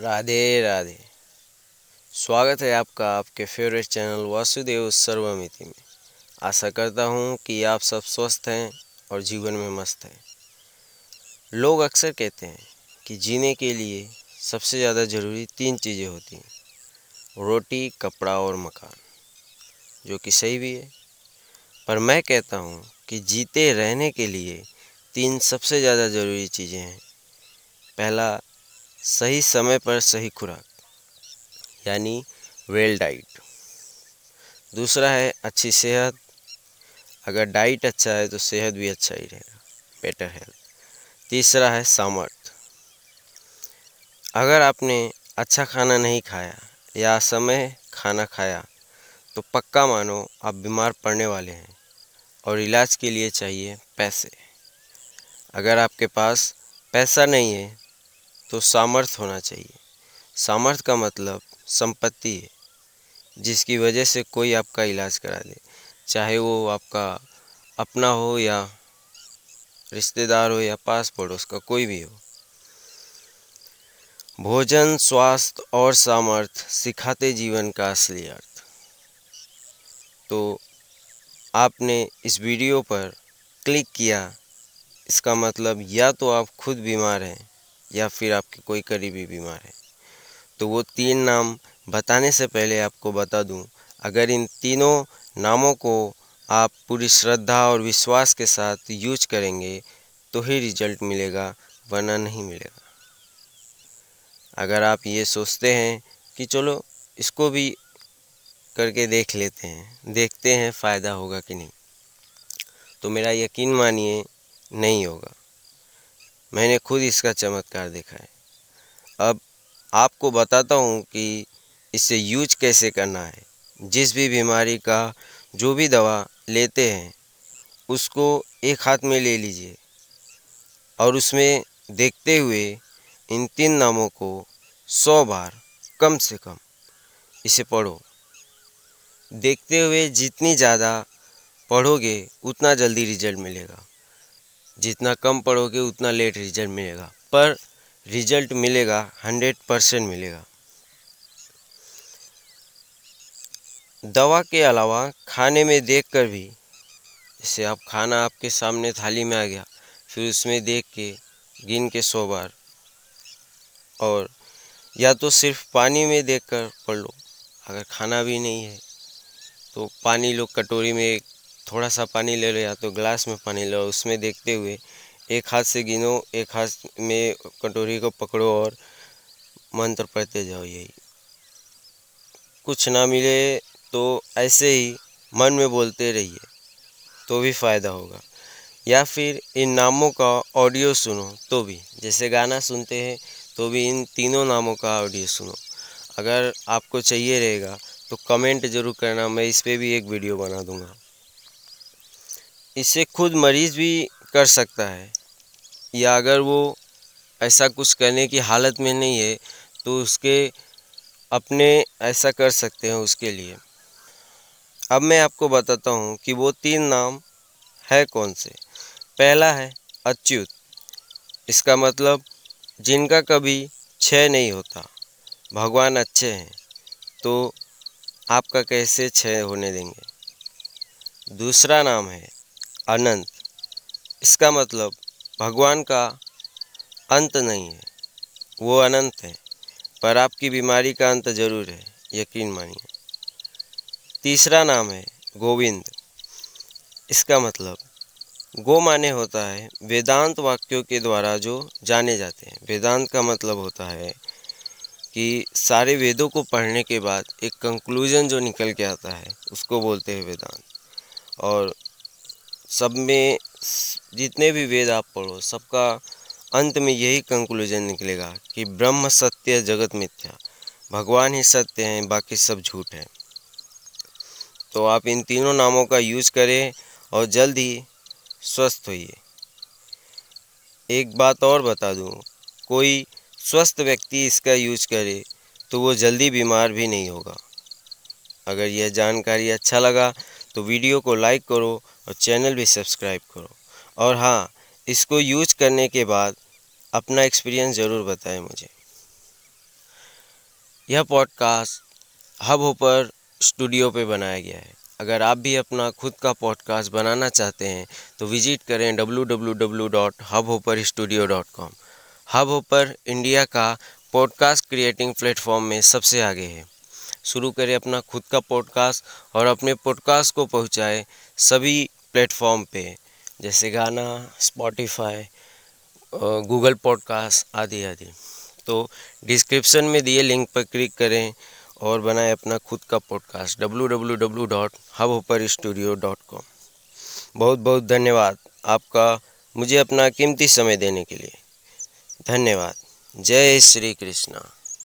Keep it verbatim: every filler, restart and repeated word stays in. राधे राधे। स्वागत है आपका आपके फेवरेट चैनल वासुदेव सर्वमिति में। आशा करता हूँ कि आप सब स्वस्थ हैं और जीवन में मस्त हैं। लोग अक्सर कहते हैं कि जीने के लिए सबसे ज़्यादा ज़रूरी तीन चीज़ें होती हैं, रोटी, कपड़ा और मकान, जो कि सही भी है। पर मैं कहता हूँ कि जीते रहने के लिए तीन सबसे ज़्यादा ज़रूरी चीज़ें हैं। पहला, सही समय पर सही खुराक यानी वेल डाइट। दूसरा है अच्छी सेहत। अगर डाइट अच्छा है तो सेहत भी अच्छा ही रहेगा, बेटर हेल्थ। तीसरा है सामर्थ्य। अगर आपने अच्छा खाना नहीं खाया या समय खाना खाया तो पक्का मानो आप बीमार पड़ने वाले हैं और इलाज के लिए चाहिए पैसे। अगर आपके पास पैसा नहीं है तो सामर्थ्य होना चाहिए। सामर्थ्य का मतलब संपत्ति है जिसकी वजह से कोई आपका इलाज करा दे, चाहे वो आपका अपना हो या रिश्तेदार हो या पास पड़ोस का कोई भी हो। भोजन, स्वास्थ्य और सामर्थ्य सिखाते जीवन का असली अर्थ। तो आपने इस वीडियो पर क्लिक किया, इसका मतलब या तो आप खुद बीमार हैं या फिर आपके कोई करीबी बीमार है। तो वो तीन नाम बताने से पहले आपको बता दूं, अगर इन तीनों नामों को आप पूरी श्रद्धा और विश्वास के साथ यूज करेंगे तो ही रिजल्ट मिलेगा, वरना नहीं मिलेगा। अगर आप ये सोचते हैं कि चलो इसको भी करके देख लेते हैं, देखते हैं फ़ायदा होगा कि नहीं, तो मेरा यकीन मानिए नहीं होगा। मैंने खुद इसका चमत्कार देखा है। अब आपको बताता हूँ कि इसे यूज कैसे करना है। जिस भी बीमारी का जो भी दवा लेते हैं उसको एक हाथ में ले लीजिए और उसमें देखते हुए इन तीन नामों को सौ बार कम से कम इसे पढ़ो। देखते हुए जितनी ज़्यादा पढ़ोगे उतना जल्दी रिजल्ट मिलेगा, जितना कम पढ़ोगे उतना लेट रिजल्ट मिलेगा, पर रिजल्ट मिलेगा, हंड्रेड परसेंट मिलेगा। दवा के अलावा खाने में देखकर भी, जैसे आप खाना आपके सामने थाली में आ गया, फिर उसमें देख के गिन के सौ बार, और या तो सिर्फ पानी में देखकर पढ़ लो। अगर खाना भी नहीं है तो पानी लो, कटोरी में एक थोड़ा सा पानी ले लो या तो ग्लास में पानी लो, उसमें देखते हुए एक हाथ से गिनो, एक हाथ में कटोरी को पकड़ो और मंत्र पढ़ते जाओ। यही कुछ ना मिले तो ऐसे ही मन में बोलते रहिए, तो भी फ़ायदा होगा। या फिर इन नामों का ऑडियो सुनो, तो भी जैसे गाना सुनते हैं तो भी इन तीनों नामों का ऑडियो सुनो। अगर आपको चाहिए रहेगा तो कमेंट ज़रूर करना, मैं इस पर भी एक वीडियो बना दूँगा। इसे खुद मरीज़ भी कर सकता है, या अगर वो ऐसा कुछ करने की हालत में नहीं है तो उसके अपने ऐसा कर सकते हैं उसके लिए। अब मैं आपको बताता हूँ कि वो तीन नाम है कौन से। पहला है अच्युत। इसका मतलब जिनका कभी क्षय नहीं होता, भगवान अच्छे हैं तो आपका कैसे क्षय होने देंगे। दूसरा नाम है अनंत। इसका मतलब भगवान का अंत नहीं है, वो अनंत है, पर आपकी बीमारी का अंत जरूर है, यकीन मानिए। तीसरा नाम है गोविंद। इसका मतलब गो माने होता है वेदांत वाक्यों के द्वारा जो जाने जाते हैं। वेदांत का मतलब होता है कि सारे वेदों को पढ़ने के बाद एक कंक्लूजन जो निकल के आता है उसको बोलते हैं वेदांत। और सब में जितने भी वेद आप पढ़ो सबका अंत में यही कंक्लूजन निकलेगा कि ब्रह्म सत्य, जगत मिथ्या, भगवान ही सत्य हैं, बाकी सब झूठ है। तो आप इन तीनों नामों का यूज करें और जल्द ही स्वस्थ होइए। एक बात और बता दूं, कोई स्वस्थ व्यक्ति इसका यूज करे तो वो जल्दी बीमार भी नहीं होगा। अगर यह जानकारी अच्छा लगा तो वीडियो को लाइक करो और चैनल भी सब्सक्राइब करो। और हाँ, इसको यूज करने के बाद अपना एक्सपीरियंस ज़रूर बताएं मुझे। यह पॉडकास्ट हब होपर स्टूडियो पे बनाया गया है। अगर आप भी अपना खुद का पॉडकास्ट बनाना चाहते हैं तो विजिट करें W W W dot hub hopper studio dot com. Hub hopper India का पॉडकास्ट क्रिएटिंग प्लेटफॉर्म में सबसे आगे है। शुरू करें अपना खुद का पॉडकास्ट और अपने पॉडकास्ट को पहुंचाएं सभी प्लेटफॉर्म पे, जैसे गाना, स्पॉटिफाई, गूगल पॉडकास्ट आदि आदि। तो डिस्क्रिप्शन में दिए लिंक पर क्लिक करें और बनाएं अपना खुद का podcast W W W dot hub hopper studio dot com. बहुत बहुत धन्यवाद आपका मुझे अपना कीमती समय देने के लिए। धन्यवाद। जय श्री कृष्णा।